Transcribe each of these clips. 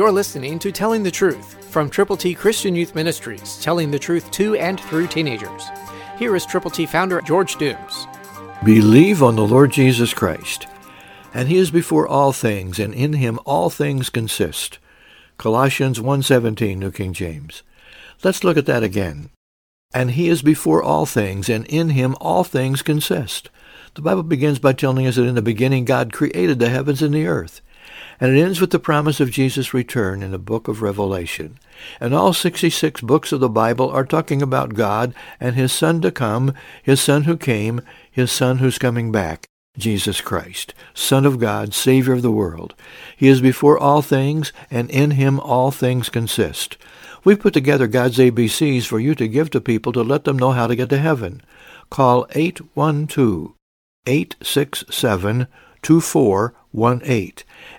You're listening to Telling the Truth from Triple T Christian Youth Ministries, telling the truth to and through teenagers. Here is Triple T founder George Dooms. Believe on the Lord Jesus Christ, and He is before all things, and in Him all things consist. Colossians 1:17, New King James. Let's look at that again. And He is before all things, and in Him all things consist. The Bible begins by telling us that in the beginning God created the heavens and the earth. And it ends with the promise of Jesus' return in the book of Revelation. And all 66 books of the Bible are talking about God and His Son to come, His Son who came, His Son who's coming back, Jesus Christ, Son of God, Savior of the world. He is before all things, and in Him all things consist. We've put together God's ABCs for you to give to people to let them know how to get to heaven. Call 812-867-2418.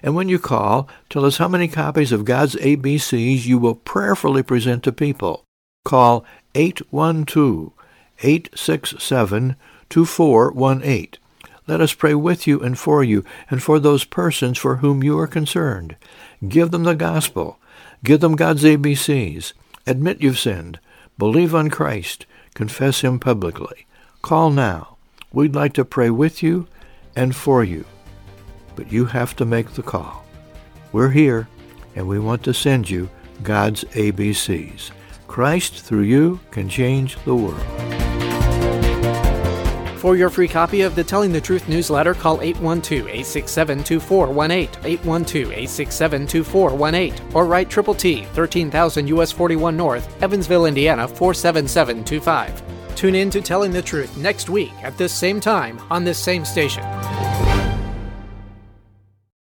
And when you call, tell us how many copies of God's ABCs you will prayerfully present to people. Call 812-867-2418. Let us pray with you and for you and for those persons for whom you are concerned. Give them the gospel. Give them God's ABCs. Admit you've sinned. Believe on Christ. Confess Him publicly. Call now. We'd like to pray with you and for you. But you have to make the call. We're here, and we want to send you God's ABCs. Christ, through you, can change the world. For your free copy of the Telling the Truth newsletter, call 812-867-2418, 812-867-2418, or write Triple T, 13,000 U.S. 41 North, Evansville, Indiana, 47725. Tune in to Telling the Truth next week at this same time on this same station.